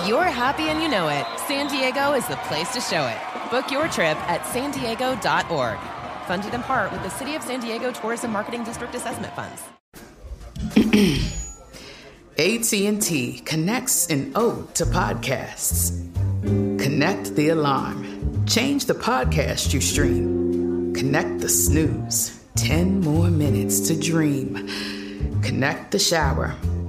If you're happy and you know it, San Diego is the place to show it. Book your trip at sandiego.org. Funded in part with the City of San Diego Tourism Marketing District Assessment Funds. AT&T connects an ode to podcasts. Connect the alarm. Change the podcast you stream. Connect the snooze. 10 more minutes to dream. Connect the shower.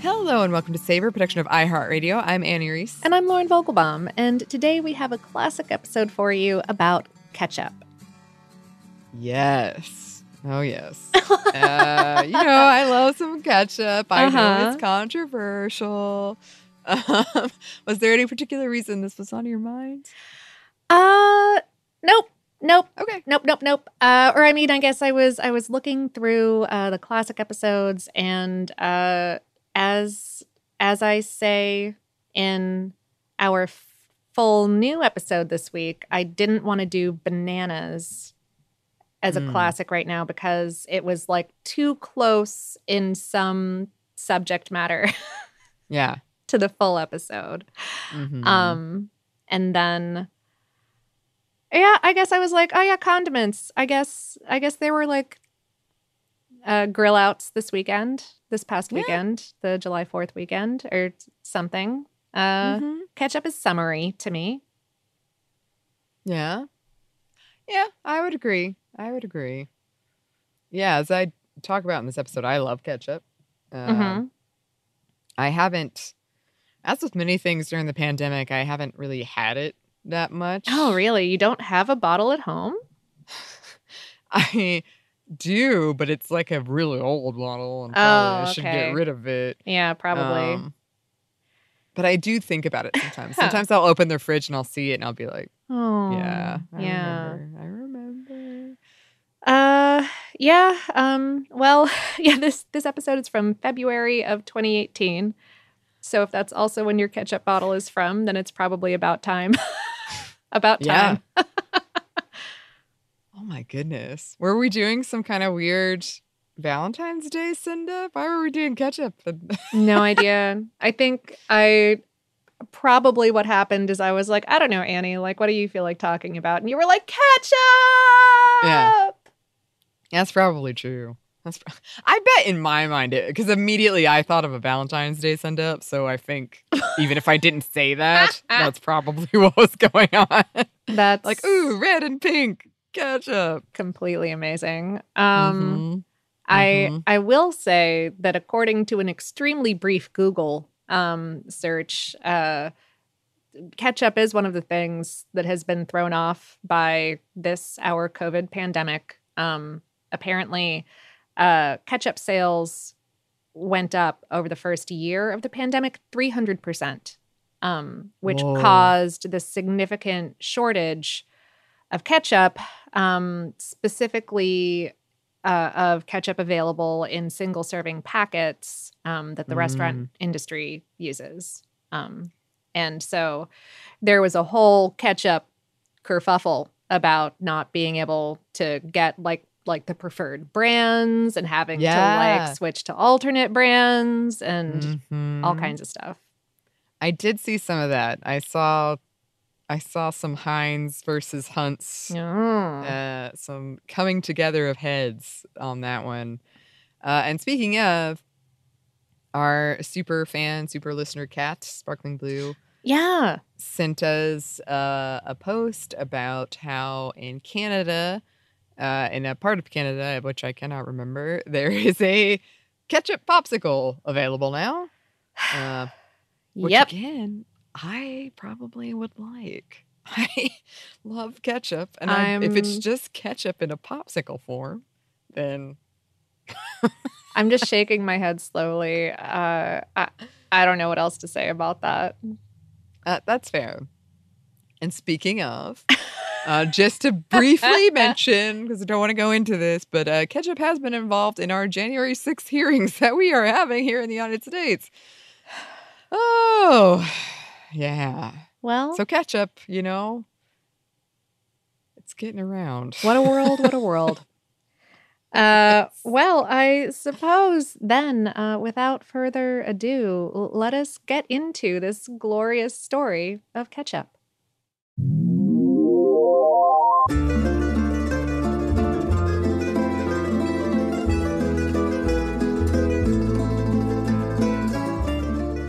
Hello and welcome to Savor, production of iHeartRadio. I'm Annie Reese. And I'm Lauren Vogelbaum. And today we have a classic episode for you about ketchup. Yes. Oh, yes. I love some ketchup. I know it's controversial. Was there any particular reason this was on your mind? Nope. Okay. Nope. I guess I was looking through the classic episodes, and as I say in our full new episode this week, I didn't want to do bananas as a classic right now because it was like too close in some subject matter to the full episode. Mm-hmm. And then, I guess I was like, condiments. I guess there were like grill outs this past weekend, the July 4th weekend or something. Ketchup is summery to me. Yeah. Yeah, I would agree. Yeah, as I talk about in this episode, I love ketchup. I haven't, as with many things during the pandemic, I haven't really had it that much. Oh, really? You don't have a bottle at home? I do, but it's like a really old bottle, and probably I should get rid of it. Yeah, probably. But I do think about it sometimes. Sometimes I'll open their fridge and I'll see it and I'll be like, "Oh, I remember." This episode is from February of 2018. So if that's also when your ketchup bottle is from, then it's probably about time. Yeah. Oh my goodness. Were we doing some kind of weird Valentine's Day send-up? Why were we doing ketchup? No idea. I think probably what happened is I was like, I don't know, Annie, like, what do you feel like talking about? And you were like, ketchup! Yeah. That's probably true. I bet in my mind it, because immediately I thought of a Valentine's Day send-up, so I think even if I didn't say that, that's probably what was going on. That's like, ooh, red and pink, ketchup. Completely amazing. Mm-hmm. I will say that according to an extremely brief Google search, ketchup is one of the things that has been thrown off by our COVID pandemic. Apparently, ketchup sales went up over the first year of the pandemic 300%, which caused this significant shortage of ketchup, specifically of ketchup available in single-serving packets that the restaurant industry uses. And so there was a whole ketchup kerfuffle about not being able to get like the preferred brands and having to switch to alternate brands and all kinds of stuff. I did see some of that. I saw some Heinz versus Hunt's, some coming together of heads on that one. And speaking of, our super fan, super listener cat, Sparkling Blue, sent us a post about how in Canada, in a part of Canada, which I cannot remember, there is a ketchup popsicle available now. Which again, I probably would like. I love ketchup. And if it's just ketchup in a popsicle form, then... I'm just shaking my head slowly. I don't know what else to say about that. That's fair. And speaking of, just to briefly mention, because I don't want to go into this, but ketchup has been involved in our January 6th hearings that we are having here in the United States. Oh, yeah. Well. So ketchup, you know, it's getting around. What a world, what a world. Well, I suppose then, without further ado, let us get into this glorious story of ketchup.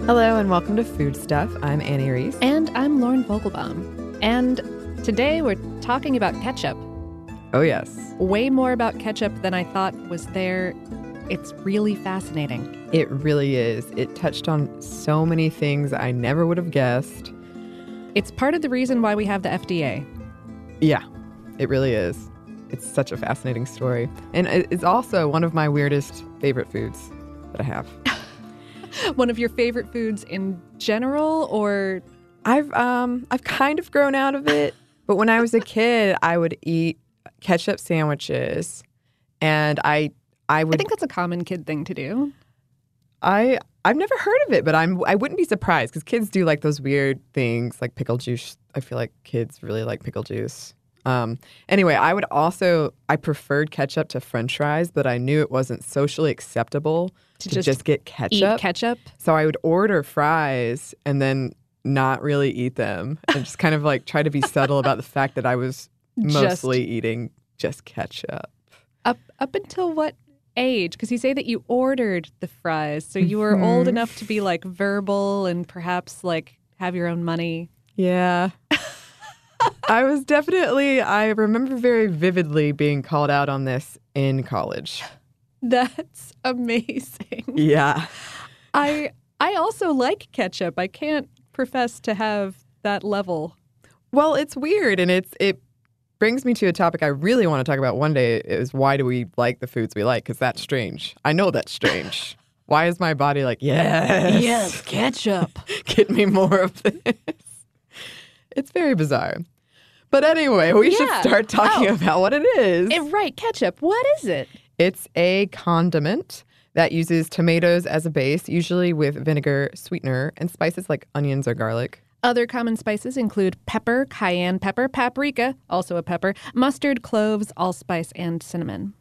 Hello and welcome to Food Stuff. I'm Annie Reese. And I'm Lauren Vogelbaum. And today we're talking about ketchup. Oh, yes. Way more about ketchup than I thought was there. It's really fascinating. It really is. It touched on so many things I never would have guessed. It's part of the reason why we have the FDA. Yeah, it really is. It's such a fascinating story. And it's also one of my weirdest favorite foods that I have. One of your favorite foods in general, or? I've kind of grown out of it. But when I was a kid, I would eat ketchup sandwiches, and I would. I think that's a common kid thing to do. I've never heard of it, but I wouldn't be surprised because kids do like those weird things, like pickle juice. I feel like kids really like pickle juice. Anyway, I preferred ketchup to French fries, but I knew it wasn't socially acceptable to just get ketchup. Eat ketchup. So I would order fries and then not really eat them, and just kind of like try to be subtle about the fact that I was. Mostly eating just ketchup. Up until what age? Because you say that you ordered the fries, so you were old enough to be like verbal and perhaps like have your own money. Yeah. I remember very vividly being called out on this in college. That's amazing. Yeah. I also like ketchup. I can't profess to have that level. Well, it's weird, and it brings me to a topic I really want to talk about one day is why do we like the foods we like? Because that's strange. I know that's strange. Why is my body like, yes, ketchup. Get me more of this. It's very bizarre. But anyway, we should start talking about what it is. Ketchup. What is it? It's a condiment that uses tomatoes as a base, usually with vinegar, sweetener, and spices like onions or garlic. Other common spices include pepper, cayenne pepper, paprika, also a pepper, mustard, cloves, allspice, and cinnamon.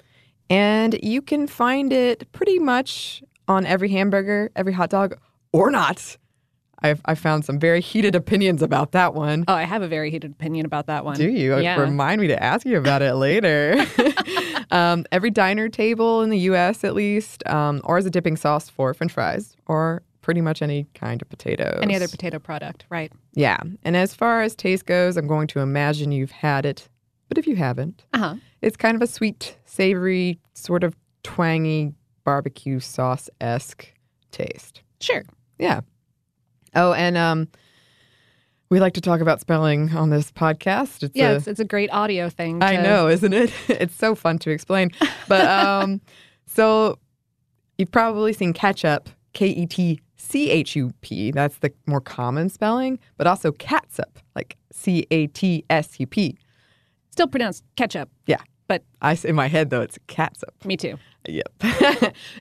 And you can find it pretty much on every hamburger, every hot dog, or not. I found some very heated opinions about that one. Oh, I have a very heated opinion about that one. Do you? Yeah. Remind me to ask you about it later. Every diner table in the U.S. at least, or as a dipping sauce for French fries, or pretty much any kind of potatoes. Any other potato product, right? Yeah. And as far as taste goes, I'm going to imagine you've had it. But if you haven't, it's kind of a sweet, savory, sort of twangy, barbecue sauce-esque taste. Sure. Yeah. Oh, and we like to talk about spelling on this podcast. It's a great audio thing. I know, isn't it? It's so fun to explain. But so you've probably seen ketchup, K-E-T-C-H-U-P. That's the more common spelling, but also catsup, like C-A-T-S-U-P. Still pronounced ketchup. Yeah. But in my head, though, it's catsup. Me too. Yep.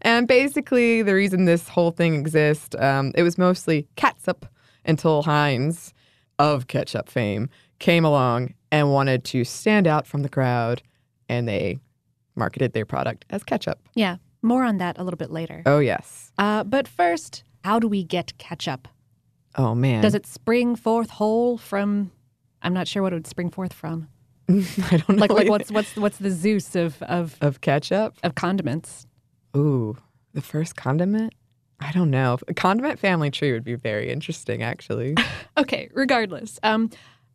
And basically, the reason this whole thing exists, it was mostly catsup until Heinz, of ketchup fame, came along and wanted to stand out from the crowd, and they marketed their product as ketchup. Yeah. More on that a little bit later. Oh, yes. But first, how do we get ketchup? Oh, man. Does it spring forth whole from... I'm not sure what it would spring forth from. I don't know. Like what's the Zeus of ketchup? Of condiments. Ooh, the first condiment? I don't know. A condiment family tree would be very interesting, actually. Okay, regardless.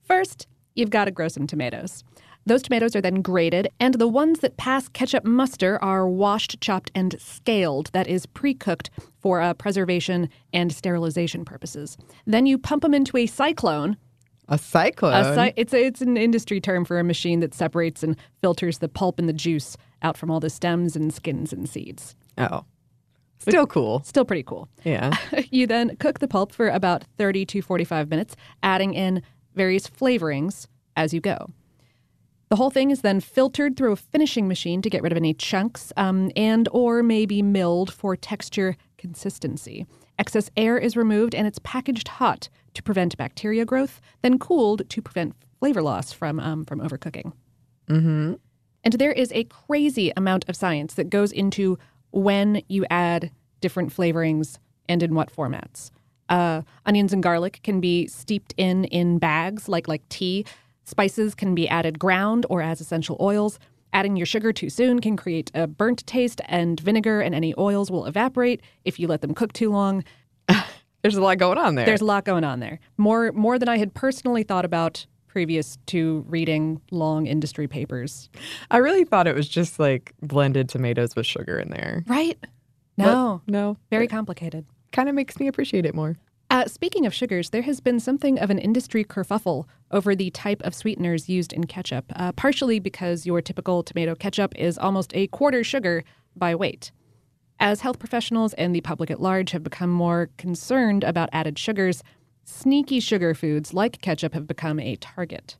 First, you've got to grow some tomatoes. Those tomatoes are then grated, and the ones that pass ketchup muster are washed, chopped, and scaled. That is pre-cooked for preservation and sterilization purposes. Then you pump them into a cyclone. A cyclone? It's an industry term for a machine that separates and filters the pulp and the juice out from all the stems and skins and seeds. Oh. Still cool. Still pretty cool. Yeah. You then cook the pulp for about 30 to 45 minutes, adding in various flavorings as you go. The whole thing is then filtered through a finishing machine to get rid of any chunks and or maybe milled for texture consistency. Excess air is removed and it's packaged hot to prevent bacteria growth, then cooled to prevent flavor loss from overcooking. Mm-hmm. And there is a crazy amount of science that goes into when you add different flavorings and in what formats. Onions and garlic can be steeped in bags like tea. Spices can be added ground or as essential oils. Adding your sugar too soon can create a burnt taste, and vinegar and any oils will evaporate if you let them cook too long. There's a lot going on there. More than I had personally thought about previous to reading long industry papers. I really thought it was just like blended tomatoes with sugar in there. Right? No. But, no. Very complicated. Kind of makes me appreciate it more. Speaking of sugars, there has been something of an industry kerfuffle over the type of sweeteners used in ketchup, partially because your typical tomato ketchup is almost a quarter sugar by weight. As health professionals and the public at large have become more concerned about added sugars, sneaky sugar foods like ketchup have become a target.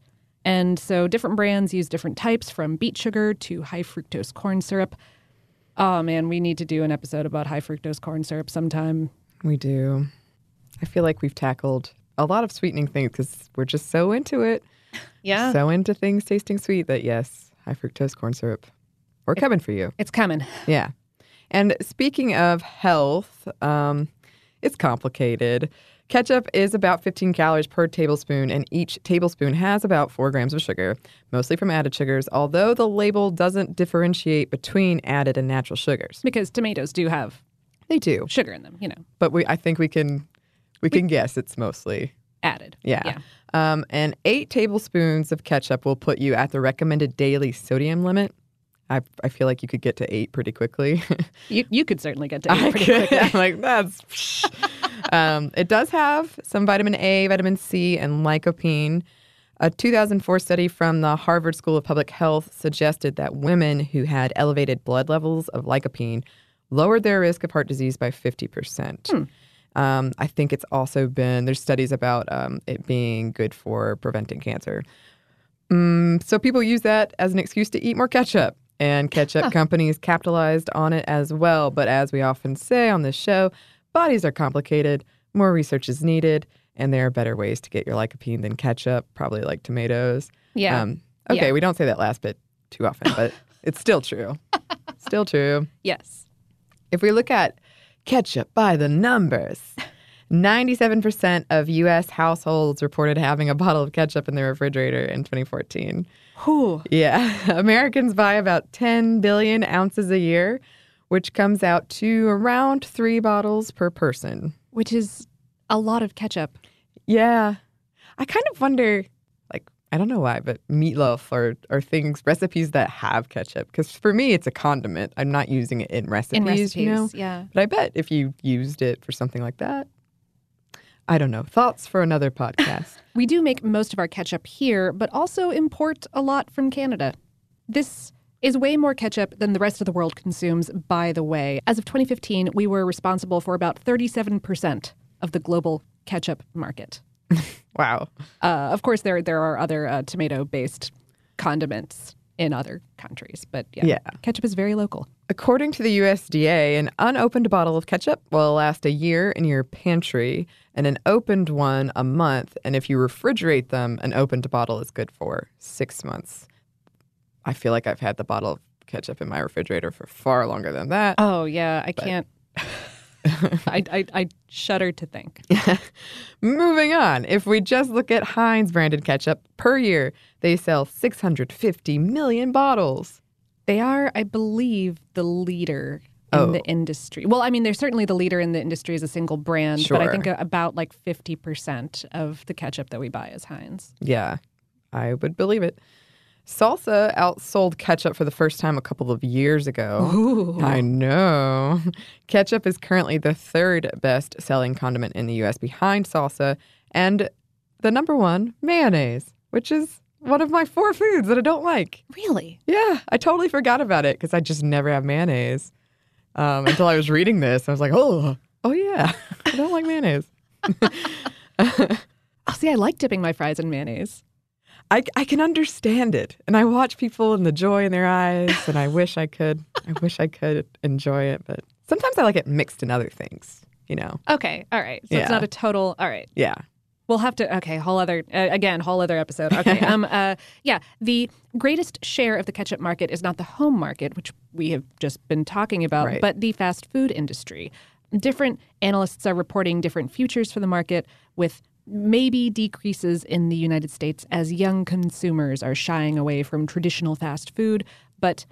And so different brands use different types, from beet sugar to high fructose corn syrup. Oh, man, we need to do an episode about high fructose corn syrup sometime. We do. I feel like we've tackled a lot of sweetening things because we're just so into it. Yeah. So into things tasting sweet that, yes, high fructose corn syrup. We're coming for you. It's coming. Yeah. And speaking of health, it's complicated. Ketchup is about 15 calories per tablespoon, and each tablespoon has about 4 grams of sugar, mostly from added sugars, although the label doesn't differentiate between added and natural sugars. Because tomatoes do have sugar in them, you know. But I think we can guess it's mostly added. Yeah. And 8 tablespoons of ketchup will put you at the recommended daily sodium limit. I feel like you could get to 8 pretty quickly. You could certainly get to 8 quickly. I'm like, that's... it does have some vitamin A, vitamin C, and lycopene. A 2004 study from the Harvard School of Public Health suggested that women who had elevated blood levels of lycopene lowered their risk of heart disease by 50%. I think it's also been... There's studies about it being good for preventing cancer. So people use that as an excuse to eat more ketchup. And ketchup companies capitalized on it as well. But as we often say on this show, bodies are complicated, more research is needed, and there are better ways to get your lycopene than ketchup, probably like tomatoes. Yeah. We don't say that last bit too often, but it's still true. Still true. Yes. If we look at ketchup by the numbers, 97% of U.S. households reported having a bottle of ketchup in their refrigerator in 2014. Whew. Yeah. Americans buy about 10 billion ounces a year, which comes out to around 3 bottles per person. Which is a lot of ketchup. Yeah. I kind of wonder, like, I don't know why, but meatloaf or things, recipes that have ketchup. Because for me, it's a condiment. I'm not using it in recipes, you know? Yeah. But I bet if you used it for something like that, I don't know. Thoughts for another podcast. We do make most of our ketchup here, but also import a lot from Canada. This is way more ketchup than the rest of the world consumes, by the way. As of 2015, we were responsible for about 37% of the global ketchup market. Wow. Of course, there are other tomato-based condiments in other countries, but yeah, ketchup is very local. According to the USDA, an unopened bottle of ketchup will last a year in your pantry and an opened one a month. And if you refrigerate them, an opened bottle is good for 6 months. I feel like I've had the bottle of ketchup in my refrigerator for far longer than that. Oh, yeah. I can't. I shudder to think. Moving on. If we just look at Heinz branded ketchup per year, they sell 650 million bottles. They are, I believe, the leader in the industry. Well, I mean, they're certainly the leader in the industry as a single brand, sure. But I think about like 50% of the ketchup that we buy is Heinz. Yeah, I would believe it. Salsa outsold ketchup for the first time a couple of years ago. Ooh. I know. Ketchup is currently the third best-selling condiment in the U.S. behind salsa and the number one, mayonnaise, which is one of my four foods that I don't like. Really? Yeah. I totally forgot about it because I just never have mayonnaise until I was reading this. I was like, oh yeah, I don't like mayonnaise. See, I like dipping my fries in mayonnaise. I can understand it. And I watch people and the joy in their eyes, and I wish I could. I wish I could enjoy it, but sometimes I like it mixed in other things, you know? Okay. All right. So It's not a total, all right. Yeah. We'll have to, okay, whole other episode. Okay. The greatest share of the ketchup market is not the home market, which we have just been talking about, right, but the fast food industry. Different analysts are reporting different futures for the market with maybe decreases in the United States as young consumers are shying away from traditional fast food, but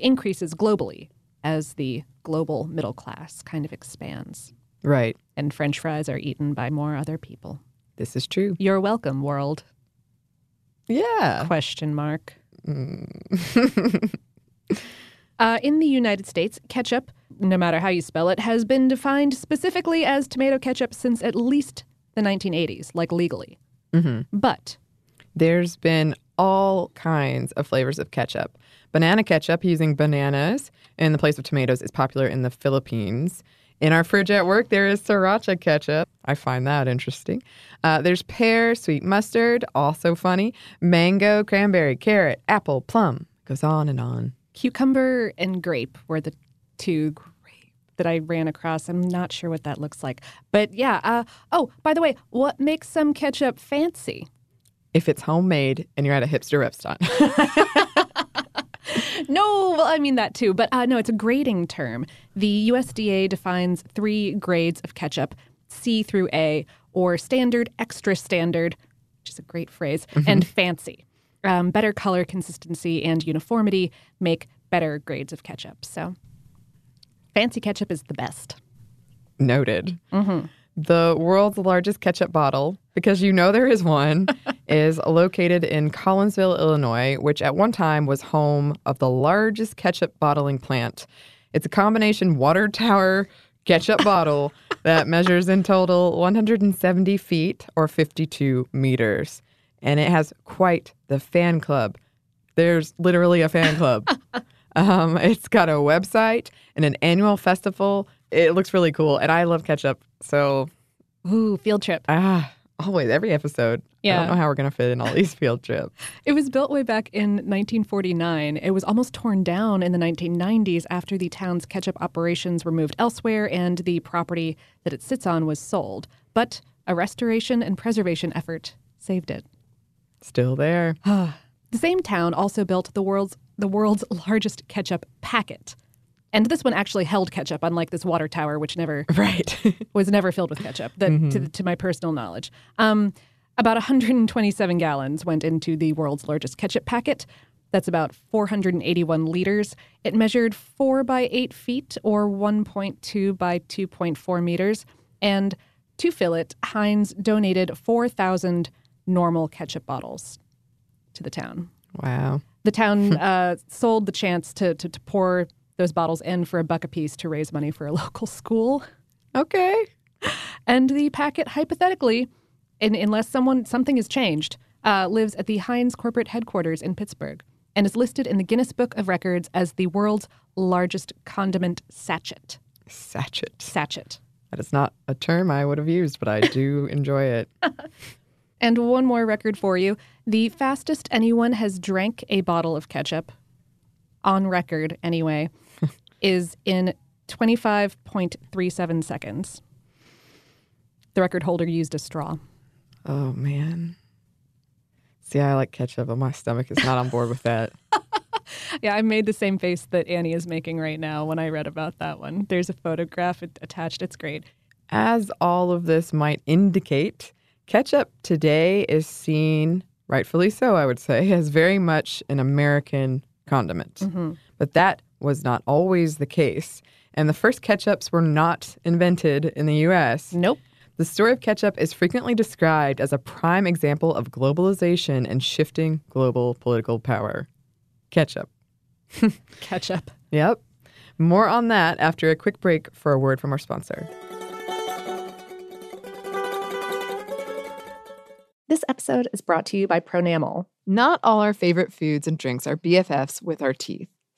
increases globally as the global middle class kind of expands. Right. And French fries are eaten by more other people. This is true. You're welcome, world. Yeah. Question mark. In the United States, ketchup, no matter how you spell it, has been defined specifically as tomato ketchup since at least the 1980s, like legally. Mm-hmm. But there's been all kinds of flavors of ketchup. Banana ketchup using bananas in the place of tomatoes is popular in the Philippines. In our fridge at work, there is sriracha ketchup. I find that interesting. There's pear, sweet mustard, also funny. Mango, cranberry, carrot, apple, plum. Goes on and on. Cucumber and grape were the two that I ran across. I'm not sure what that looks like. But yeah. By the way, what makes some ketchup fancy? If it's homemade and you're at a hipster restaurant. No, well, I mean that too. But no, it's a grading term. The USDA defines 3 grades of ketchup, C through A, or standard, extra standard, which is a great phrase, mm-hmm, and fancy. Better color consistency and uniformity make better grades of ketchup. So fancy ketchup is the best. Noted. Mm-hmm. The world's largest ketchup bottle, because you know there is one, is located in Collinsville, Illinois, which at one time was home of the largest ketchup bottling plant. It's a combination water tower ketchup bottle that measures in total 170 feet or 52 meters. And it has quite the fan club. There's literally a fan club. It's got a website and an annual festival. It looks really cool. And I love ketchup. So. Ooh, field trip. Always, every episode. Yeah. I don't know how we're going to fit in all these field trips. It was built way back in 1949. It was almost torn down in the 1990s after the town's ketchup operations were moved elsewhere and the property that it sits on was sold. But a restoration and preservation effort saved it. Still there. The same town also built the world's largest ketchup packet. And this one actually held ketchup, unlike this water tower, which never was never filled with ketchup, mm-hmm, to my personal knowledge. About 127 gallons went into the world's largest ketchup packet. That's about 481 liters. It measured 4 by 8 feet or 1.2 by 2.4 meters. And to fill it, Heinz donated 4,000 normal ketchup bottles. to the town. Wow. The town sold the chance to pour those bottles in for $1 apiece to raise money for a local school. Okay. And the packet, hypothetically, unless something has changed, lives at the Heinz corporate headquarters in Pittsburgh and is listed in the Guinness Book of Records as the world's largest condiment sachet. Sachet. Sachet. That is not a term I would have used, but I do enjoy it. And one more record for you. The fastest anyone has drank a bottle of ketchup, on record anyway, is in 25.37 seconds. The record holder used a straw. Oh, man. See, I like ketchup, but my stomach is not on board with that. Yeah, I made the same face that Annie is making right now when I read about that one. There's a photograph attached. It's great. As all of this might indicate, ketchup today is seen, rightfully so, I would say, as very much an American condiment. Mm-hmm. But that was not always the case. And the first ketchups were not invented in the U.S. Nope. The story of ketchup is frequently described as a prime example of globalization and shifting global political power. Ketchup. Ketchup. Yep. More on that after a quick break for a word from our sponsor. This episode is brought to you by Pronamel. Not all our favorite foods and drinks are BFFs with our teeth.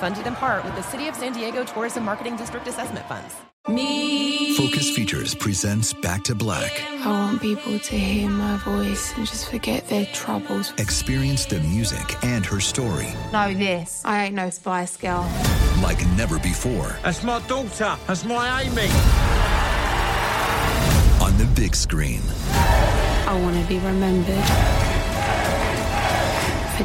Funded in part with the City of San Diego Tourism Marketing District Assessment Funds. Me. Focus Features presents Back to Black. I want people to hear my voice and just forget their troubles. Experience the music and her story. Know this. I ain't no Spice Girl. Like never before. That's my daughter. That's my Amy. On the big screen. I want to be remembered for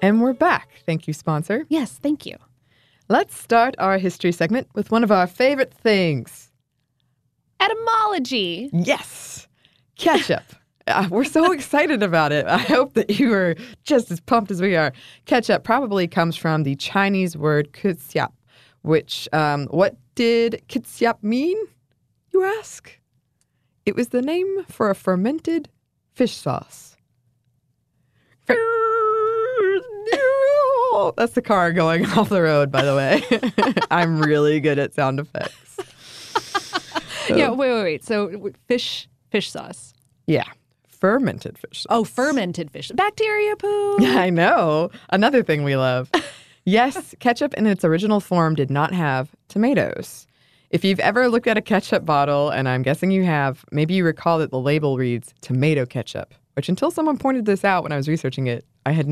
And we're back. Thank you, sponsor. Yes, thank you. Let's start our history segment with one of our favorite things. Etymology. Yes. Ketchup. We're so excited about it. I hope that you are just as pumped as we are. Ketchup probably comes from the Chinese word ketchup, which, what did ketchup mean, you ask? It was the name for a fermented fish sauce. That's the car going off the road, by the way. I'm really good at sound effects. So. Yeah, wait. So fish sauce. Yeah, fermented fish sauce. Oh, fermented fish. Bacteria poo. Yeah, I know. Another thing we love. Yes, ketchup in its original form did not have tomatoes. If you've ever looked at a ketchup bottle, and I'm guessing you have, maybe you recall that the label reads tomato ketchup, which until someone pointed this out when I was researching it, it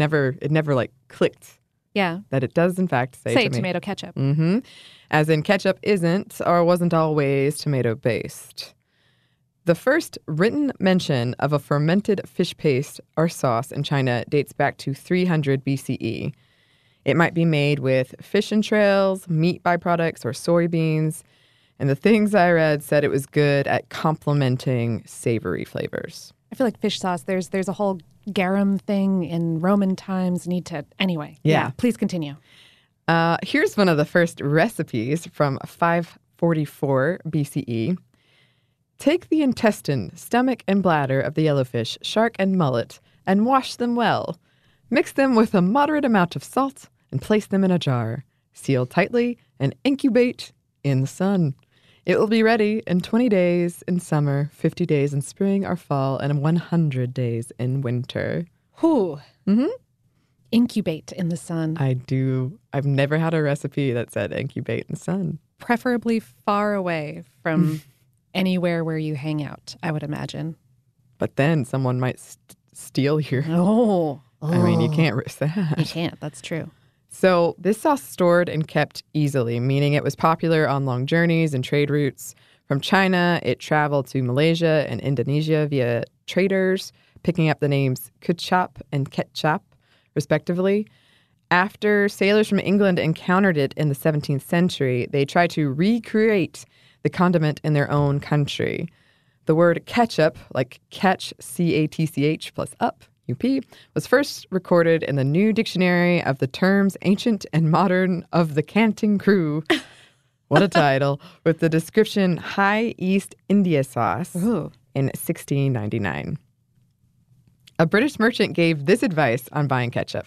never clicked. Yeah. That it does, in fact, say tomato ketchup. Mm-hmm. As in, ketchup isn't or wasn't always tomato-based. The first written mention of a fermented fish paste or sauce in China dates back to 300 BCE. It might be made with fish entrails, meat byproducts, or soybeans. And the things I read said it was good at complementing savory flavors. I feel like fish sauce, there's a whole garum thing in Roman times. Anyway. Yeah. Please continue. Here's one of the first recipes from 544 BCE. Take the intestine, stomach, and bladder of the yellowfish, shark, and mullet, and wash them well. Mix them with a moderate amount of salt and place them in a jar. Seal tightly and incubate in the sun. It will be ready in 20 days in summer, 50 days in spring or fall, and 100 days in winter. Whew. Mm-hmm. Incubate in the sun. I do. I've never had a recipe that said incubate in the sun. Preferably far away from anywhere where you hang out, I would imagine. But then someone might steal your... Oh. I mean, you can't risk that. You can't. That's true. So this sauce stored and kept easily, meaning it was popular on long journeys and trade routes. From China, it traveled to Malaysia and Indonesia via traders, picking up the names kuchap and ketchup, respectively. After sailors from England encountered it in the 17th century, they tried to recreate the condiment in their own country. The word ketchup, like catch, C-A-T-C-H plus up, U-P, was first recorded in the New Dictionary of the Terms Ancient and Modern of the Canting Crew. What a title. With the description High East India Sauce. Ooh. In 1699. A British merchant gave this advice on buying ketchup.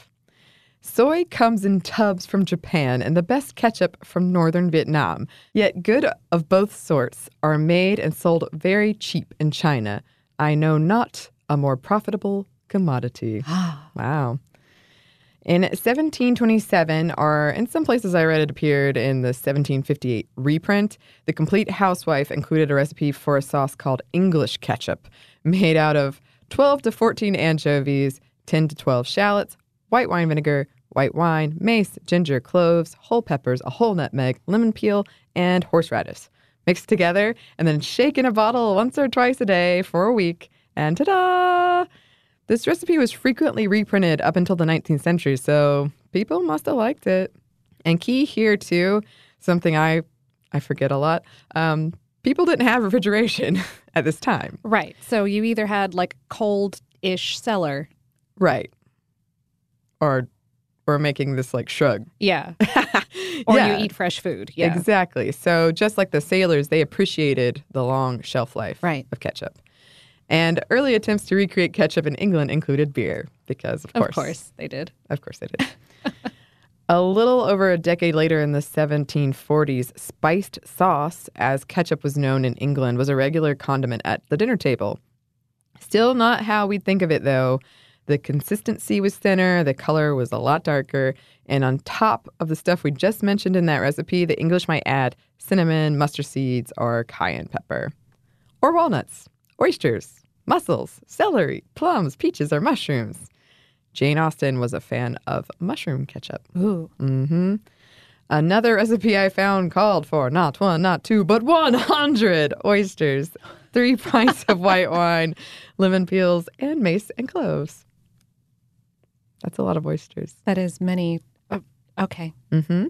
Soy comes in tubs from Japan and the best ketchup from northern Vietnam. Yet good of both sorts are made and sold very cheap in China. I know not a more profitable commodity. Wow. In 1727, or in some places I read it appeared in the 1758 reprint, The Complete Housewife included a recipe for a sauce called English ketchup, made out of 12 to 14 anchovies, 10 to 12 shallots, white wine vinegar, white wine, mace, ginger, cloves, whole peppers, a whole nutmeg, lemon peel, and horseradish. Mixed together and then shake in a bottle once or twice a day for a week, and ta-da! This recipe was frequently reprinted up until the 19th century, so people must have liked it. And key here, too, something I forget a lot, people didn't have refrigeration at this time. Right. So you either had, like, cold-ish cellar. Right. Or we're making this, like, shrug. Yeah. Or yeah. You eat fresh food. Yeah. Exactly. So just like the sailors, they appreciated the long shelf life of ketchup. And early attempts to recreate ketchup in England included beer, because, of course they did. A little over a decade later in the 1740s, spiced sauce, as ketchup was known in England, was a regular condiment at the dinner table. Still not how we'd think of it, though. The consistency was thinner, the color was a lot darker, and on top of the stuff we just mentioned in that recipe, the English might add cinnamon, mustard seeds, or cayenne pepper. Or walnuts. Oysters, mussels, celery, plums, peaches, or mushrooms. Jane Austen was a fan of mushroom ketchup. Ooh. Mm-hmm. Another recipe I found called for not one, not two, but 100 oysters, 3 pints of white wine, lemon peels, and mace and cloves. That's a lot of oysters. That is many. Okay. Mm-hmm.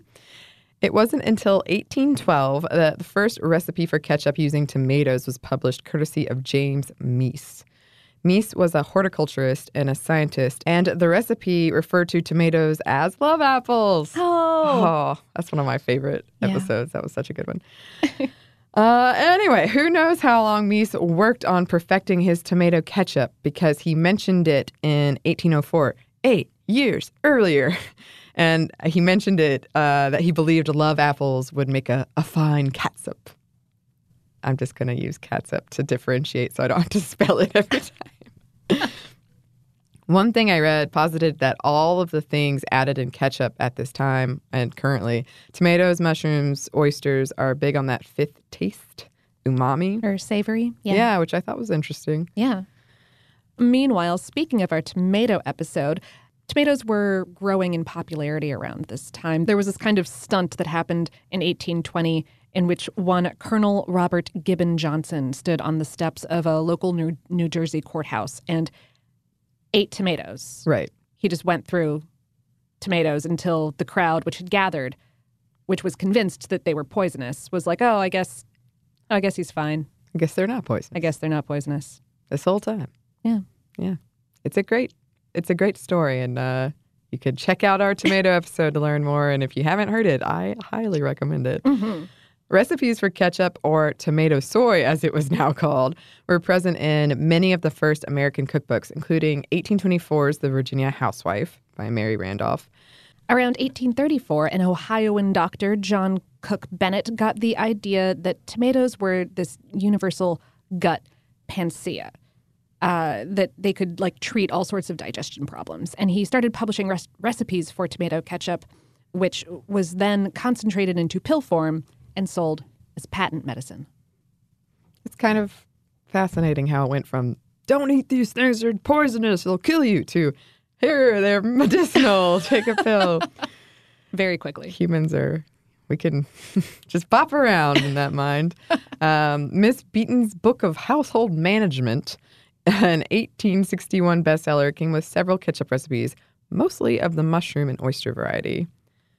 It wasn't until 1812 that the first recipe for ketchup using tomatoes was published courtesy of James Mease. Mease was a horticulturist and a scientist, and the recipe referred to tomatoes as love apples. Oh, that's one of my favorite episodes. That was such a good one. Anyway, who knows how long Mease worked on perfecting his tomato ketchup, because he mentioned it in 1804, 8 years earlier. And he mentioned it, that he believed love apples would make a fine catsup. I'm just going to use catsup to differentiate so I don't have to spell it every time. One thing I read posited that all of the things added in ketchup at this time and currently, tomatoes, mushrooms, oysters, are big on that fifth taste, umami. Or savory. Yeah, which I thought was interesting. Yeah. Meanwhile, speaking of our tomato episode... tomatoes were growing in popularity around this time. There was this kind of stunt that happened in 1820 in which one Colonel Robert Gibbon Johnson stood on the steps of a local New Jersey courthouse and ate tomatoes. Right. He just went through tomatoes until the crowd which had gathered, which was convinced that they were poisonous, was like, I guess he's fine. I guess they're not poisonous. This whole time. Yeah. Yeah. It's a great story, and you could check out our tomato episode to learn more, and if you haven't heard it, I highly recommend it. Mm-hmm. Recipes for ketchup, or tomato soy as it was now called, were present in many of the first American cookbooks, including 1824's The Virginia Housewife by Mary Randolph. Around 1834, an Ohioan doctor, John Cook Bennett, got the idea that tomatoes were this universal gut panacea, that they could, treat all sorts of digestion problems. And he started publishing recipes for tomato ketchup, which was then concentrated into pill form and sold as patent medicine. It's kind of fascinating how it went from, don't eat these things, they're poisonous, they'll kill you, to, here, they're medicinal, take a pill. Very quickly. Humans are... We can just bop around in that mind. Miss Beaton's Book of Household Management, an 1861 bestseller, came with several ketchup recipes, mostly of the mushroom and oyster variety.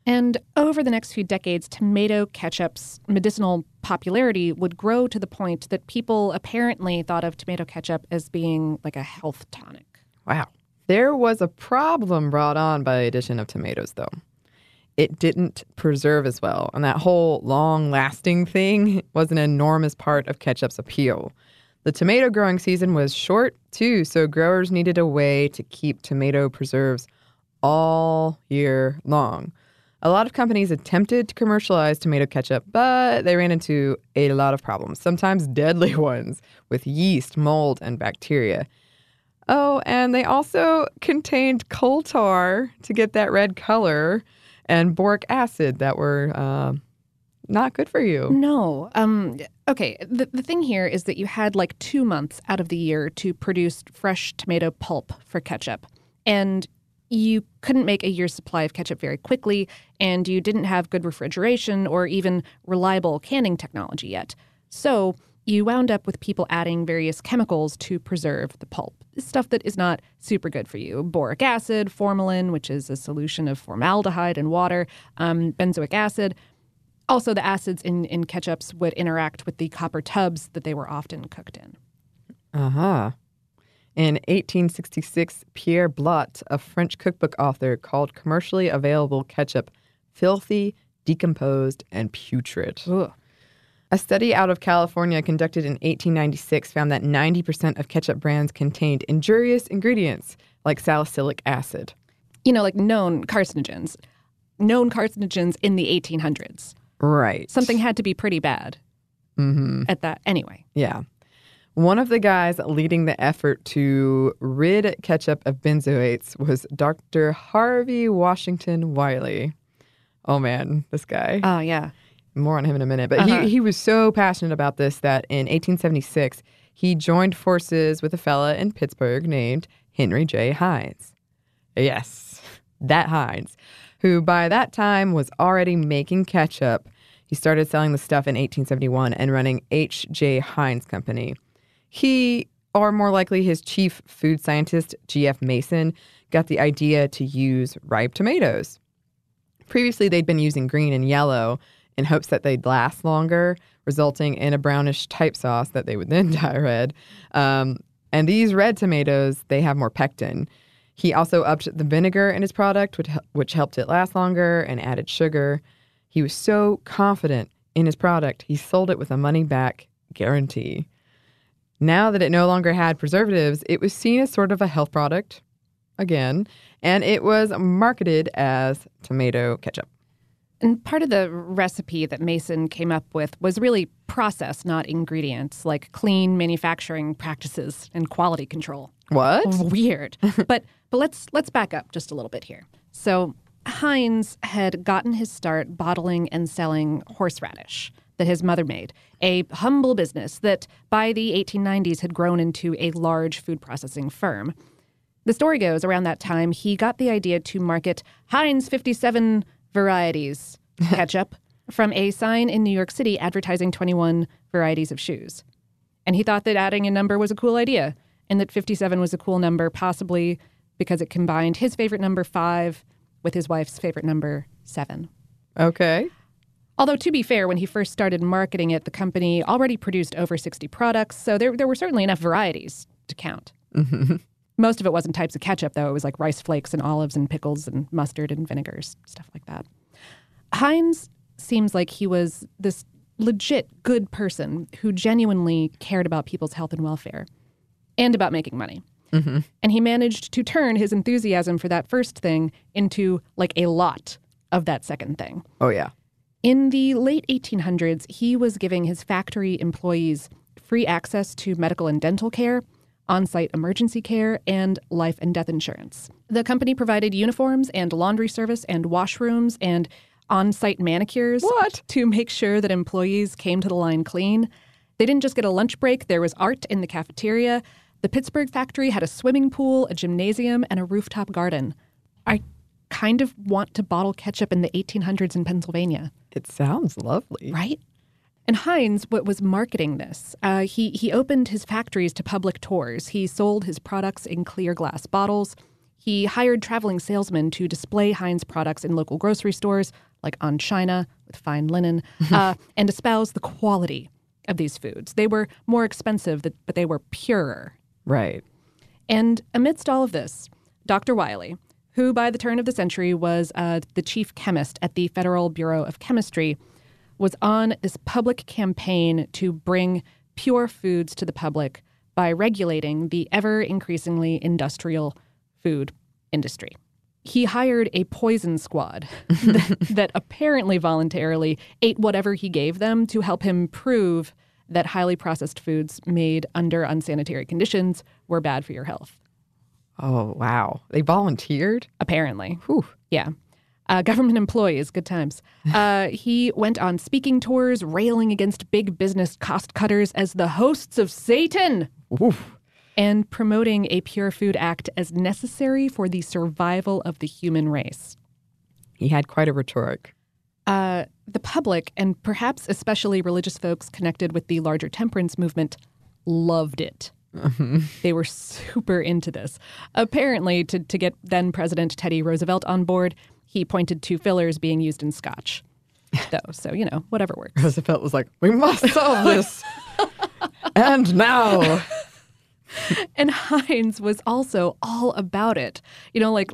And over the next few decades, tomato ketchup's medicinal popularity would grow to the point that people apparently thought of tomato ketchup as being like a health tonic. Wow. There was a problem brought on by the addition of tomatoes, though. It didn't preserve as well, and that whole long-lasting thing was an enormous part of ketchup's appeal. The tomato growing season was short, too, so growers needed a way to keep tomato preserves all year long. A lot of companies attempted to commercialize tomato ketchup, but they ran into a lot of problems, sometimes deadly ones, with yeast, mold, and bacteria. Oh, and they also contained coal tar to get that red color, and boric acid that were not good for you. No. Okay, the thing here is that you had 2 months out of the year to produce fresh tomato pulp for ketchup. And you couldn't make a year's supply of ketchup very quickly, and you didn't have good refrigeration or even reliable canning technology yet. So you wound up with people adding various chemicals to preserve the pulp, stuff that is not super good for you. Boric acid, formalin, which is a solution of formaldehyde and water, benzoic acid. Also, the acids in ketchups would interact with the copper tubs that they were often cooked in. Uh-huh. In 1866, Pierre Blot, a French cookbook author, called commercially available ketchup filthy, decomposed, and putrid. Ugh. A study out of California conducted in 1896 found that 90% of ketchup brands contained injurious ingredients like salicylic acid. Known carcinogens. Known carcinogens in the 1800s. Right. Something had to be pretty bad at that. Anyway. Yeah. One of the guys leading the effort to rid ketchup of benzoates was Dr. Harvey Washington Wiley. Oh, man, this guy. Oh, yeah. More on him in a minute. But he was so passionate about this that in 1876, he joined forces with a fella in Pittsburgh named Henry J. Heinz. Yes, that Heinz, who by that time was already making ketchup. He started selling the stuff in 1871 and running H.J. Heinz Company. He, or more likely his chief food scientist, G.F. Mason, got the idea to use ripe tomatoes. Previously, they'd been using green and yellow in hopes that they'd last longer, resulting in a brownish type sauce that they would then dye red. And these red tomatoes, they have more pectin. He also upped the vinegar in his product, which helped it last longer, and added sugar. He was so confident in his product, he sold it with a money-back guarantee. Now that it no longer had preservatives, it was seen as sort of a health product, again, and it was marketed as tomato ketchup. And part of the recipe that Mason came up with was really process, not ingredients, like clean manufacturing practices and quality control. What? Weird. But let's back up just a little bit here. So Heinz had gotten his start bottling and selling horseradish that his mother made, a humble business that by the 1890s had grown into a large food processing firm. The story goes, around that time, he got the idea to market Heinz 57 varieties ketchup from a sign in New York City advertising 21 varieties of shoes. And he thought that adding a number was a cool idea, and that 57 was a cool number, possibly because it combined his favorite number 5 with his wife's favorite number, 7. Okay. Although, to be fair, when he first started marketing it, the company already produced over 60 products, so there were certainly enough varieties to count. Mm-hmm. Most of it wasn't types of ketchup, though. It was like rice flakes and olives and pickles and mustard and vinegars, stuff like that. Heinz seems like he was this legit good person who genuinely cared about people's health and welfare and about making money. Mm-hmm. And he managed to turn his enthusiasm for that first thing into like a lot of that second thing. Oh, yeah. In the late 1800s, he was giving his factory employees free access to medical and dental care, on-site emergency care, and life and death insurance. The company provided uniforms and laundry service and washrooms and on-site manicures to make sure that employees came to the line clean. They didn't just get a lunch break. There was art in the cafeteria. The Pittsburgh factory had a swimming pool, a gymnasium, and a rooftop garden. I kind of want to bottle ketchup in the 1800s in Pennsylvania. It sounds lovely. Right? And Heinz was marketing this. He opened his factories to public tours. He sold his products in clear glass bottles. He hired traveling salesmen to display Heinz products in local grocery stores, like on china with fine linen, and espouse the quality of these foods. They were more expensive, but they were purer. Right. And amidst all of this, Dr. Wiley, who by the turn of the century was the chief chemist at the Federal Bureau of Chemistry, was on this public campaign to bring pure foods to the public by regulating the ever-increasingly industrial food industry. He hired a poison squad that apparently voluntarily ate whatever he gave them to help him prove that highly processed foods made under unsanitary conditions were bad for your health. Oh, wow. They volunteered? Apparently. Whew. Yeah. Government employees, good times. He went on speaking tours, railing against big business cost cutters as the hosts of Satan. Oof. And promoting a Pure Food Act as necessary for the survival of the human race. He had quite a rhetoric. The public, and perhaps especially religious folks connected with the larger temperance movement, loved it. Mm-hmm. They were super into this. Apparently, to get then-President Teddy Roosevelt on board, he pointed to fillers being used in scotch, though. So, you know, whatever works. Roosevelt was like, we must solve this. And now. And Heinz was also all about it. You know, like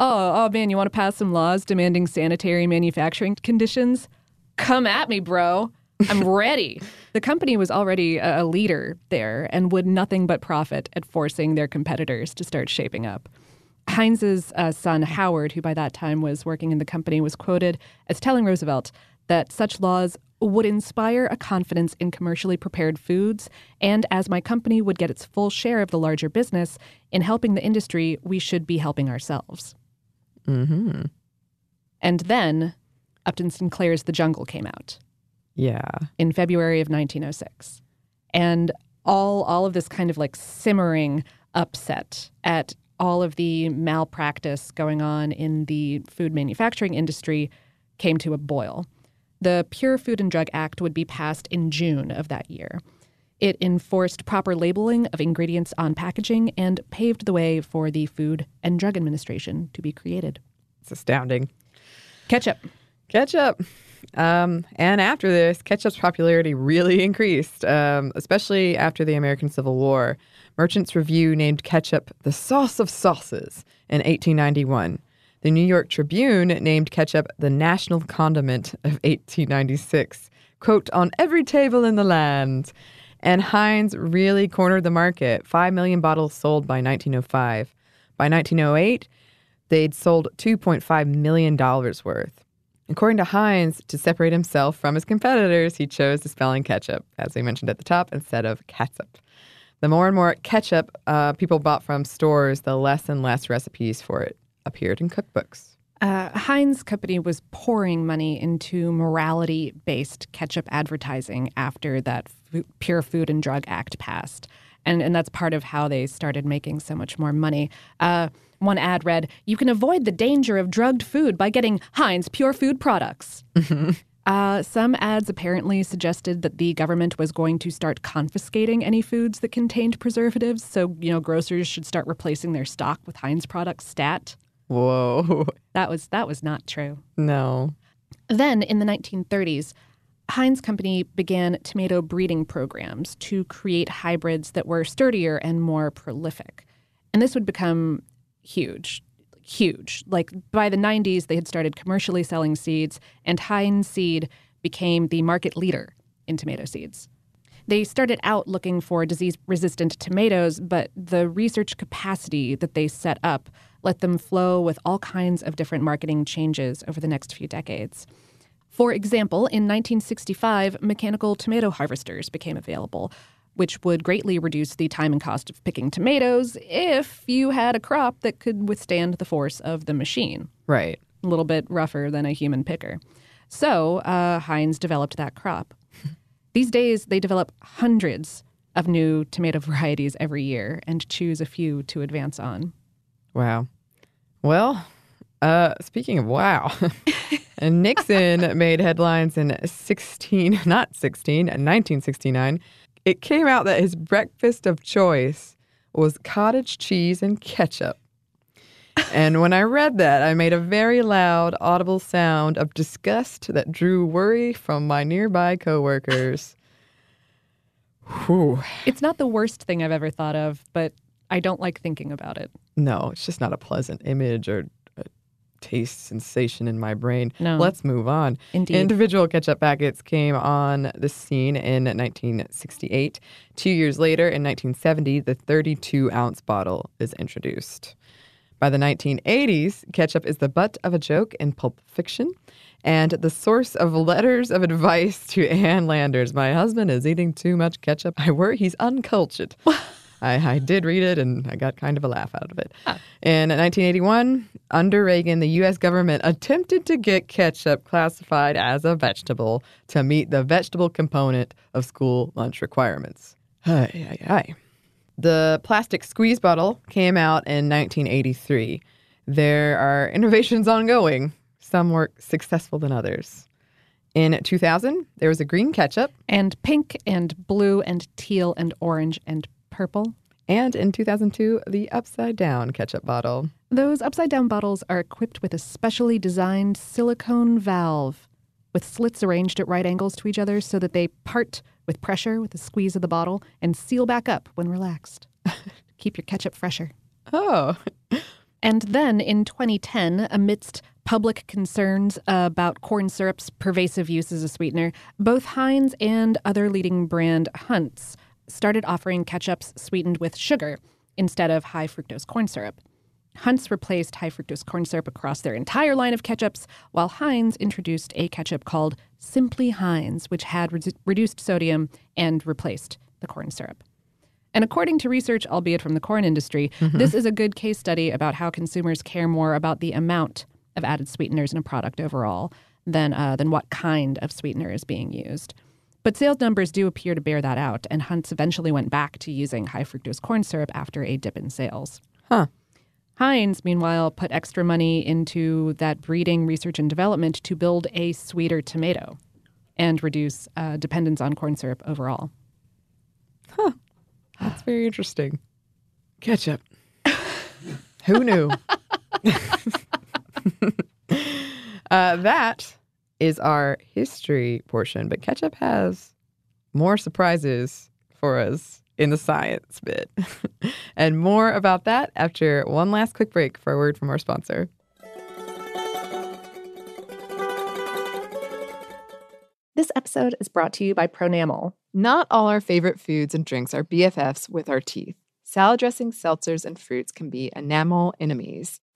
oh, man, you want to pass some laws demanding sanitary manufacturing conditions? Come at me, bro. I'm ready. The company was already a leader there and would nothing but profit at forcing their competitors to start shaping up. Heinz's son, Howard, who by that time was working in the company, was quoted as telling Roosevelt that such laws would inspire a confidence in commercially prepared foods, and as my company would get its full share of the larger business, in helping the industry, we should be helping ourselves. Mm-hmm. And then Upton Sinclair's The Jungle came out. Yeah. In February of 1906. And all of this kind of like simmering upset at all of the malpractice going on in the food manufacturing industry came to a boil. The Pure Food and Drug Act would be passed in June of that year. It enforced proper labeling of ingredients on packaging and paved the way for the Food and Drug Administration to be created. It's astounding. Ketchup. And after this, ketchup's popularity really increased, especially after the American Civil War. Merchant's Review named ketchup the sauce of sauces in 1891. The New York Tribune named ketchup the national condiment of 1896. Quote, on every table in the land. And Heinz really cornered the market. 5 million bottles sold by 1905. By 1908, they'd sold $2.5 million worth. According to Heinz, to separate himself from his competitors, he chose the spelling ketchup, as we mentioned at the top, instead of catsup. The more and more ketchup people bought from stores, the less and less recipes for it appeared in cookbooks. Heinz Company was pouring money into morality-based ketchup advertising after that Pure Food and Drug Act passed. And that's part of how they started making so much more money. One ad read, you can avoid the danger of drugged food by getting Heinz Pure Food products. Mm-hmm. Some ads apparently suggested that the government was going to start confiscating any foods that contained preservatives. So, you know, grocers should start replacing their stock with Heinz products stat. Whoa. That was not true. No. Then in the 1930s, Heinz Company began tomato breeding programs to create hybrids that were sturdier and more prolific. And this would become huge. Like by the 90s, they had started commercially selling seeds, and Heinz Seed became the market leader in tomato seeds. They started out looking for disease-resistant tomatoes, but the research capacity that they set up let them flow with all kinds of different marketing changes over the next few decades. For example, in 1965, mechanical tomato harvesters became available, which would greatly reduce the time and cost of picking tomatoes if you had a crop that could withstand the force of the machine. Right. A little bit rougher than a human picker. So Heinz developed that crop. These days, they develop hundreds of new tomato varieties every year and choose a few to advance on. Wow. Well, speaking of wow, Nixon made headlines in 1969. It came out that his breakfast of choice was cottage cheese and ketchup. And when I read that, I made a very loud, audible sound of disgust that drew worry from my nearby coworkers. Whew. It's not the worst thing I've ever thought of, but I don't like thinking about it. No, it's just not a pleasant image or a taste sensation in my brain. No. Let's move on. Indeed. Individual ketchup packets came on the scene in 1968. 2 years later, in 1970, the 32-ounce bottle is introduced. By the 1980s, ketchup is the butt of a joke in Pulp Fiction and the source of letters of advice to Ann Landers. My husband is eating too much ketchup. I worry he's uncultured. I did read it, and I got kind of a laugh out of it. Huh. In 1981, under Reagan, the U.S. government attempted to get ketchup classified as a vegetable to meet the vegetable component of school lunch requirements. Aye. The plastic squeeze bottle came out in 1983. There are innovations ongoing. Some were successful than others. In 2000, there was a green ketchup. And pink and blue and teal and orange and purple. And in 2002, the upside-down ketchup bottle. Those upside-down bottles are equipped with a specially designed silicone valve with slits arranged at right angles to each other so that they part with pressure, with a squeeze of the bottle, and seal back up when relaxed. Keep your ketchup fresher. Oh. And then in 2010, amidst public concerns about corn syrup's pervasive use as a sweetener, both Heinz and other leading brand Hunt's started offering ketchups sweetened with sugar instead of high fructose corn syrup. Hunt's replaced high fructose corn syrup across their entire line of ketchups, while Heinz introduced a ketchup called Simply Heinz, which had reduced sodium and replaced the corn syrup. And according to research, albeit from the corn industry, This is a good case study about how consumers care more about the amount of added sweeteners in a product overall than what kind of sweetener is being used. But sales numbers do appear to bear that out, and Hunt's eventually went back to using high fructose corn syrup after a dip in sales. Huh. Heinz, meanwhile, put extra money into that breeding, research, and development to build a sweeter tomato and reduce dependence on corn syrup overall. Huh. That's very interesting. Ketchup. Who knew? That is our history portion, but ketchup has more surprises for us in the science bit. And more about that after one last quick break for a word from our sponsor. This episode is brought to you by Pronamel. Not all our favorite foods and drinks are BFFs with our teeth. Salad dressings, seltzers, and fruits can be enamel enemies.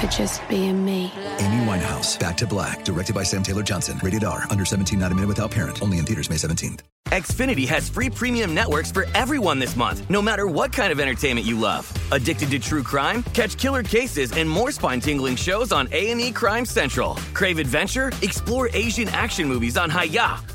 For just being me. Amy Winehouse, Back to Black, directed by Sam Taylor Johnson. Rated R, under 17, not a minute without parent. Only in theaters May 17th. Xfinity has free premium networks for everyone this month, no matter what kind of entertainment you love. Addicted to true crime? Catch killer cases and more spine-tingling shows on A&E Crime Central. Crave adventure? Explore Asian action movies on Hayah.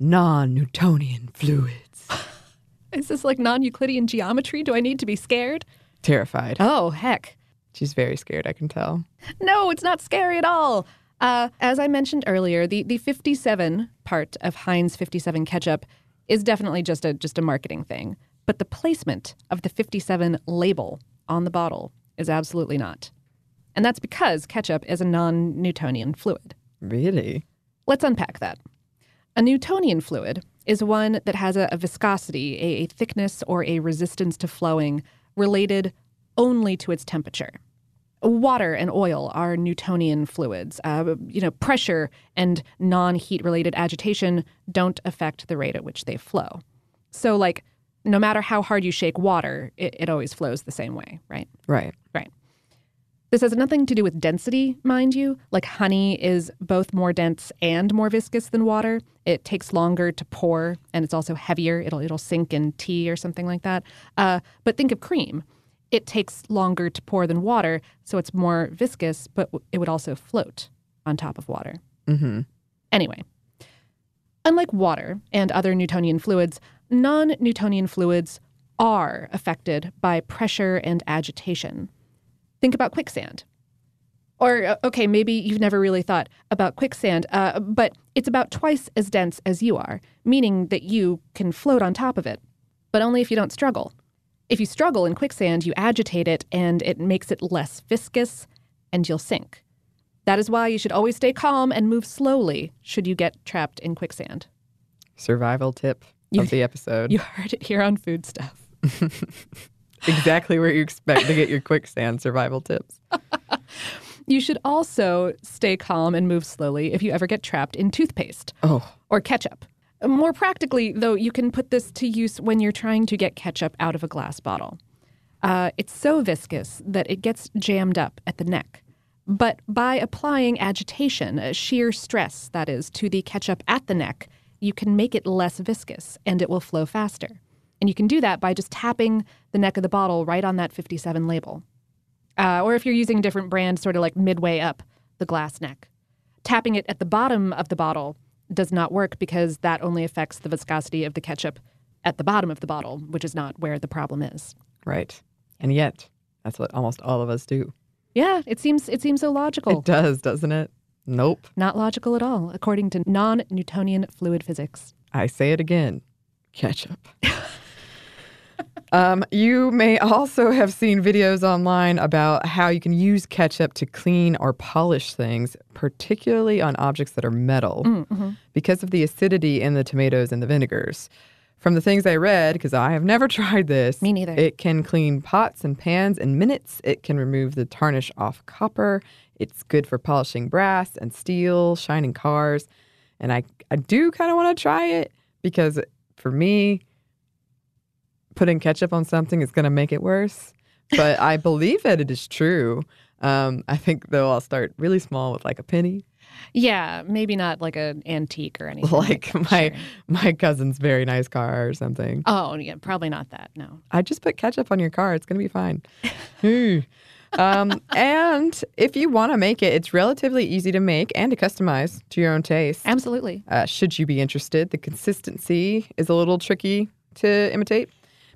non-Newtonian fluids. Is this like non-Euclidean geometry? Do I need to be scared? Terrified. Oh, heck. She's very scared, I can tell. No, it's not scary at all. As I mentioned earlier, the 57 part of Heinz 57 ketchup is definitely just a marketing thing. But the placement of the 57 label on the bottle is absolutely not. And that's because ketchup is a non-Newtonian fluid. Really? Let's unpack that. A Newtonian fluid is one that has a viscosity, a thickness, or a resistance to flowing related only to its temperature. Water and oil are Newtonian fluids. Pressure and non-heat-related agitation don't affect the rate at which they flow. So, like, no matter how hard you shake water, it always flows the same way, right? Right. This has nothing to do with density, mind you. Like, honey is both more dense and more viscous than water. It takes longer to pour, and it's also heavier. It'll sink in tea or something like that. But think of cream. It takes longer to pour than water, so it's more viscous, but it would also float on top of water. Mm-hmm. Anyway, unlike water and other Newtonian fluids, non-Newtonian fluids are affected by pressure and agitation. Think about quicksand. Or, okay, maybe you've never really thought about quicksand, but it's about twice as dense as you are, meaning that you can float on top of it, but only if you don't struggle. If you struggle in quicksand, you agitate it, and it makes it less viscous, and you'll sink. That is why you should always stay calm and move slowly should you get trapped in quicksand. Survival tip of the episode. You heard it here on Food Stuff. Exactly where you expect to get your quicksand survival tips. You should also stay calm and move slowly if you ever get trapped in toothpaste or ketchup. More practically, though, you can put this to use when you're trying to get ketchup out of a glass bottle. It's so viscous that it gets jammed up at the neck. But by applying agitation, sheer stress, that is, to the ketchup at the neck, you can make it less viscous and it will flow faster. And you can do that by just tapping the neck of the bottle right on that 57 label. Or if you're using a different brand, sort of like midway up the glass neck. Tapping it at the bottom of the bottle does not work because that only affects the viscosity of the ketchup at the bottom of the bottle, which is not where the problem is. Right. And yet, that's what almost all of us do. Yeah, it seems so logical. It does, doesn't it? Nope. Not logical at all, according to non-Newtonian fluid physics. I say it again. Ketchup. You may also have seen videos online about how you can use ketchup to clean or polish things, particularly on objects that are metal, because of the acidity in the tomatoes and the vinegars. From the things I read, because I have never tried this. Me neither. It can clean pots and pans in minutes. It can remove the tarnish off copper. It's good for polishing brass and steel, shining cars. And I do kind of want to try it because for me, putting ketchup on something is going to make it worse. But I believe that it is true. I think, though, I'll start really small with like a penny. Yeah, maybe not like an antique or anything. Like my cousin's very nice car or something. Oh, yeah, probably not that, no. I just put ketchup on your car. It's going to be fine. And if you want to make it, it's relatively easy to make and to customize to your own taste. Absolutely. Should you be interested, the consistency is a little tricky to imitate,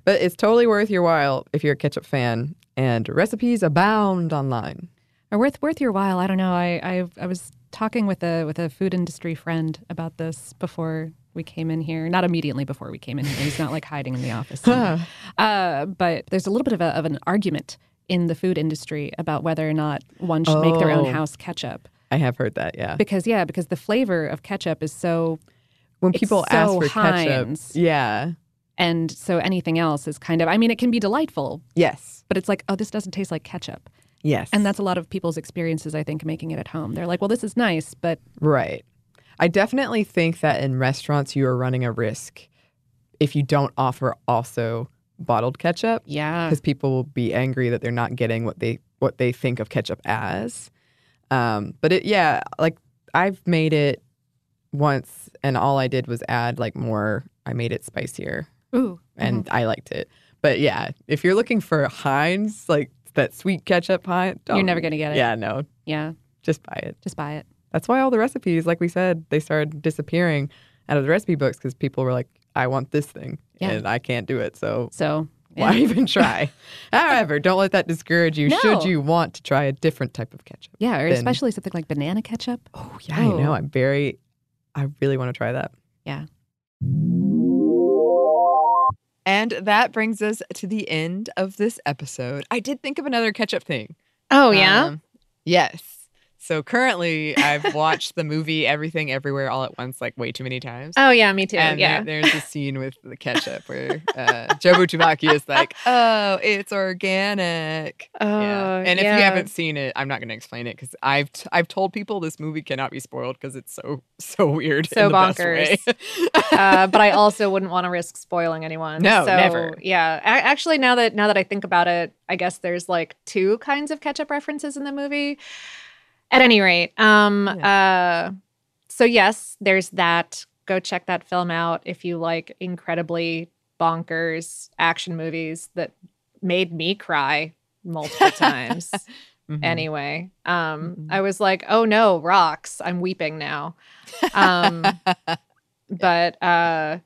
but it's totally worth your while if you're a ketchup fan. And recipes abound online. Worth your while. I don't know. I was talking with a food industry friend about this before we came in here. Not immediately before we came in here. He's not like hiding in the office. But there's a little bit of an argument in the food industry about whether or not one should make their own house ketchup. I have heard that, yeah. Because the flavor of ketchup is so when people ask for Heinz, ketchup, yeah. And so anything else is kind of, I mean, it can be delightful. Yes. But it's like, oh, this doesn't taste like ketchup. Yes. And that's a lot of people's experiences, I think, making it at home. They're like, well, this is nice, but. Right. I definitely think that in restaurants, you are running a risk if you don't offer also bottled ketchup. Yeah. Because people will be angry that they're not getting what they think of ketchup as. But I've made it once and all I did was add like more, I made it spicier. Ooh. And I liked it. But yeah, if you're looking for Heinz, like that sweet ketchup Heinz, you're never going to get it. Yeah, no. Yeah. Just buy it. That's why all the recipes, like we said, they started disappearing out of the recipe books because people were like, I want this thing. Yeah. And I can't do it. So yeah. Why even try? However, don't let that discourage you. No. Should you want to try a different type of ketchup? Yeah, or especially something like banana ketchup. Oh, yeah. Oh. I know. I really want to try that. Yeah. And that brings us to the end of this episode. I did think of another ketchup thing. Oh, yeah? Yes. So currently, I've watched the movie Everything Everywhere All at Once like way too many times. Oh, yeah, me too. And yeah. There's a scene with the ketchup where Joe Bucciavacchi is like, oh, it's organic. Oh, yeah. And if you haven't seen it, I'm not going to explain it because I've told people this movie cannot be spoiled because it's so weird. So bonkers. But I also wouldn't want to risk spoiling anyone. No, never. Yeah. Actually, now that I think about it, I guess there's like two kinds of ketchup references in the movie. At any rate, so yes, there's that. Go check that film out if you like incredibly bonkers action movies that made me cry multiple times. Mm-hmm. Anyway, I was like, oh no, rocks. I'm weeping now. But I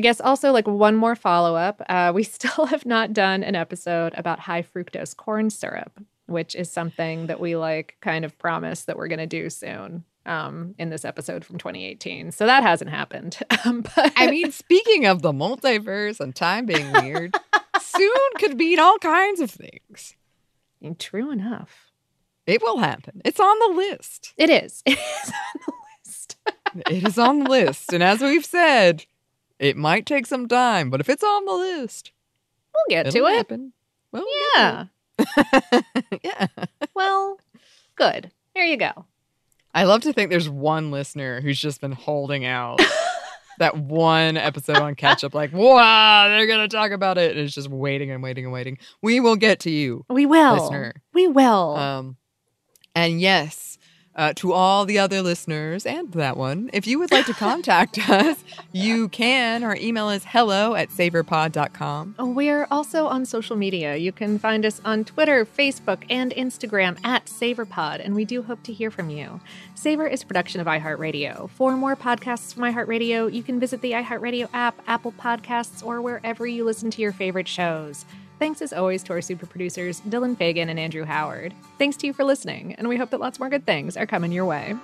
guess also like one more follow-up. We still have not done an episode about high fructose corn syrup, which is something that we like kind of promised that we're going to do soon in this episode from 2018. So that hasn't happened. But I mean, speaking of the multiverse and time being weird, soon could mean all kinds of things. And true enough. It will happen. It's on the list. It is. It is on the list. It is on the list. And as we've said, it might take some time, but if it's on the list, we'll get to it. Happen. Well, yeah. Yeah. Well, good. There you go. I love to think there's one listener who's just been holding out that one episode on ketchup, like, wow, they're going to talk about it. And it's just waiting and waiting and waiting. We will get to you. We will. Listener. We will. And yes, to all the other listeners and that one, if you would like to contact us, you can. Our email is hello@savorpod.com. We're also on social media. You can find us on Twitter, Facebook, and Instagram @SavorPod, and we do hope to hear from you. Savor is a production of iHeartRadio. For more podcasts from iHeartRadio, you can visit the iHeartRadio app, Apple Podcasts, or wherever you listen to your favorite shows. Thanks, as always, to our super producers, Dylan Fagan and Andrew Howard. Thanks to you for listening, and we hope that lots more good things are coming your way.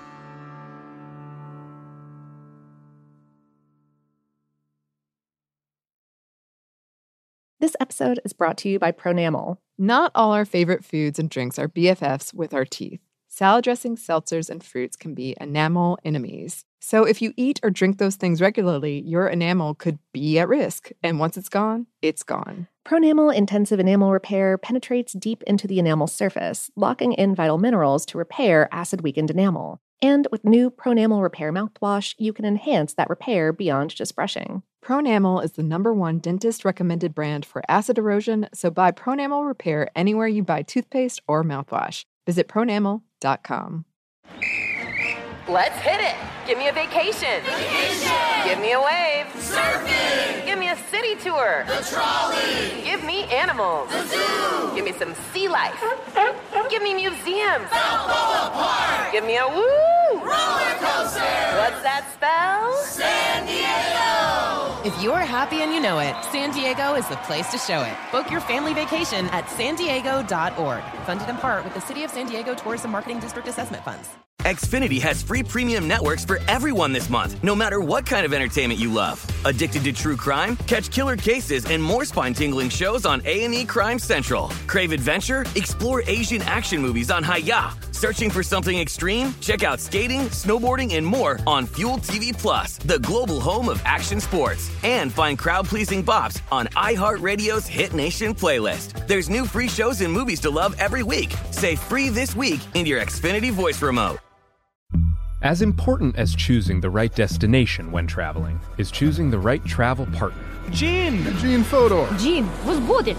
This episode is brought to you by Pronamel. Not all our favorite foods and drinks are BFFs with our teeth. Salad dressings, seltzers, and fruits can be enamel enemies. So if you eat or drink those things regularly, your enamel could be at risk. And once it's gone, it's gone. Pronamel Intensive Enamel Repair penetrates deep into the enamel surface, locking in vital minerals to repair acid-weakened enamel. And with new Pronamel Repair mouthwash, you can enhance that repair beyond just brushing. Pronamel is the #1 dentist-recommended brand for acid erosion, so buy Pronamel Repair anywhere you buy toothpaste or mouthwash. Visit Pronamel.com. Let's hit it. Give me a vacation. Vacation. Give me a wave. Surfing. Give me a city tour. The trolley. Give me animals. The zoo. Give me some sea life. Give me museums. Balboa Park. Give me a woo. Roller coaster. What's that spell? San Diego. If you're happy and you know it, San Diego is the place to show it. Book your family vacation at sandiego.org. Funded in part with the City of San Diego Tourism Marketing District Assessment Funds. Xfinity has free premium networks for everyone this month, no matter what kind of entertainment you love. Addicted to true crime? Catch killer cases and more spine-tingling shows on A&E Crime Central. Crave adventure? Explore Asian action movies on Hayah. Searching for something extreme? Check out skating, snowboarding, and more on Fuel TV Plus, the global home of action sports. And find crowd-pleasing bops on iHeartRadio's Hit Nation playlist. There's new free shows and movies to love every week. Say free this week in your Xfinity voice remote. As important as choosing the right destination when traveling is choosing the right travel partner. Gene Fodor. Gene, was good.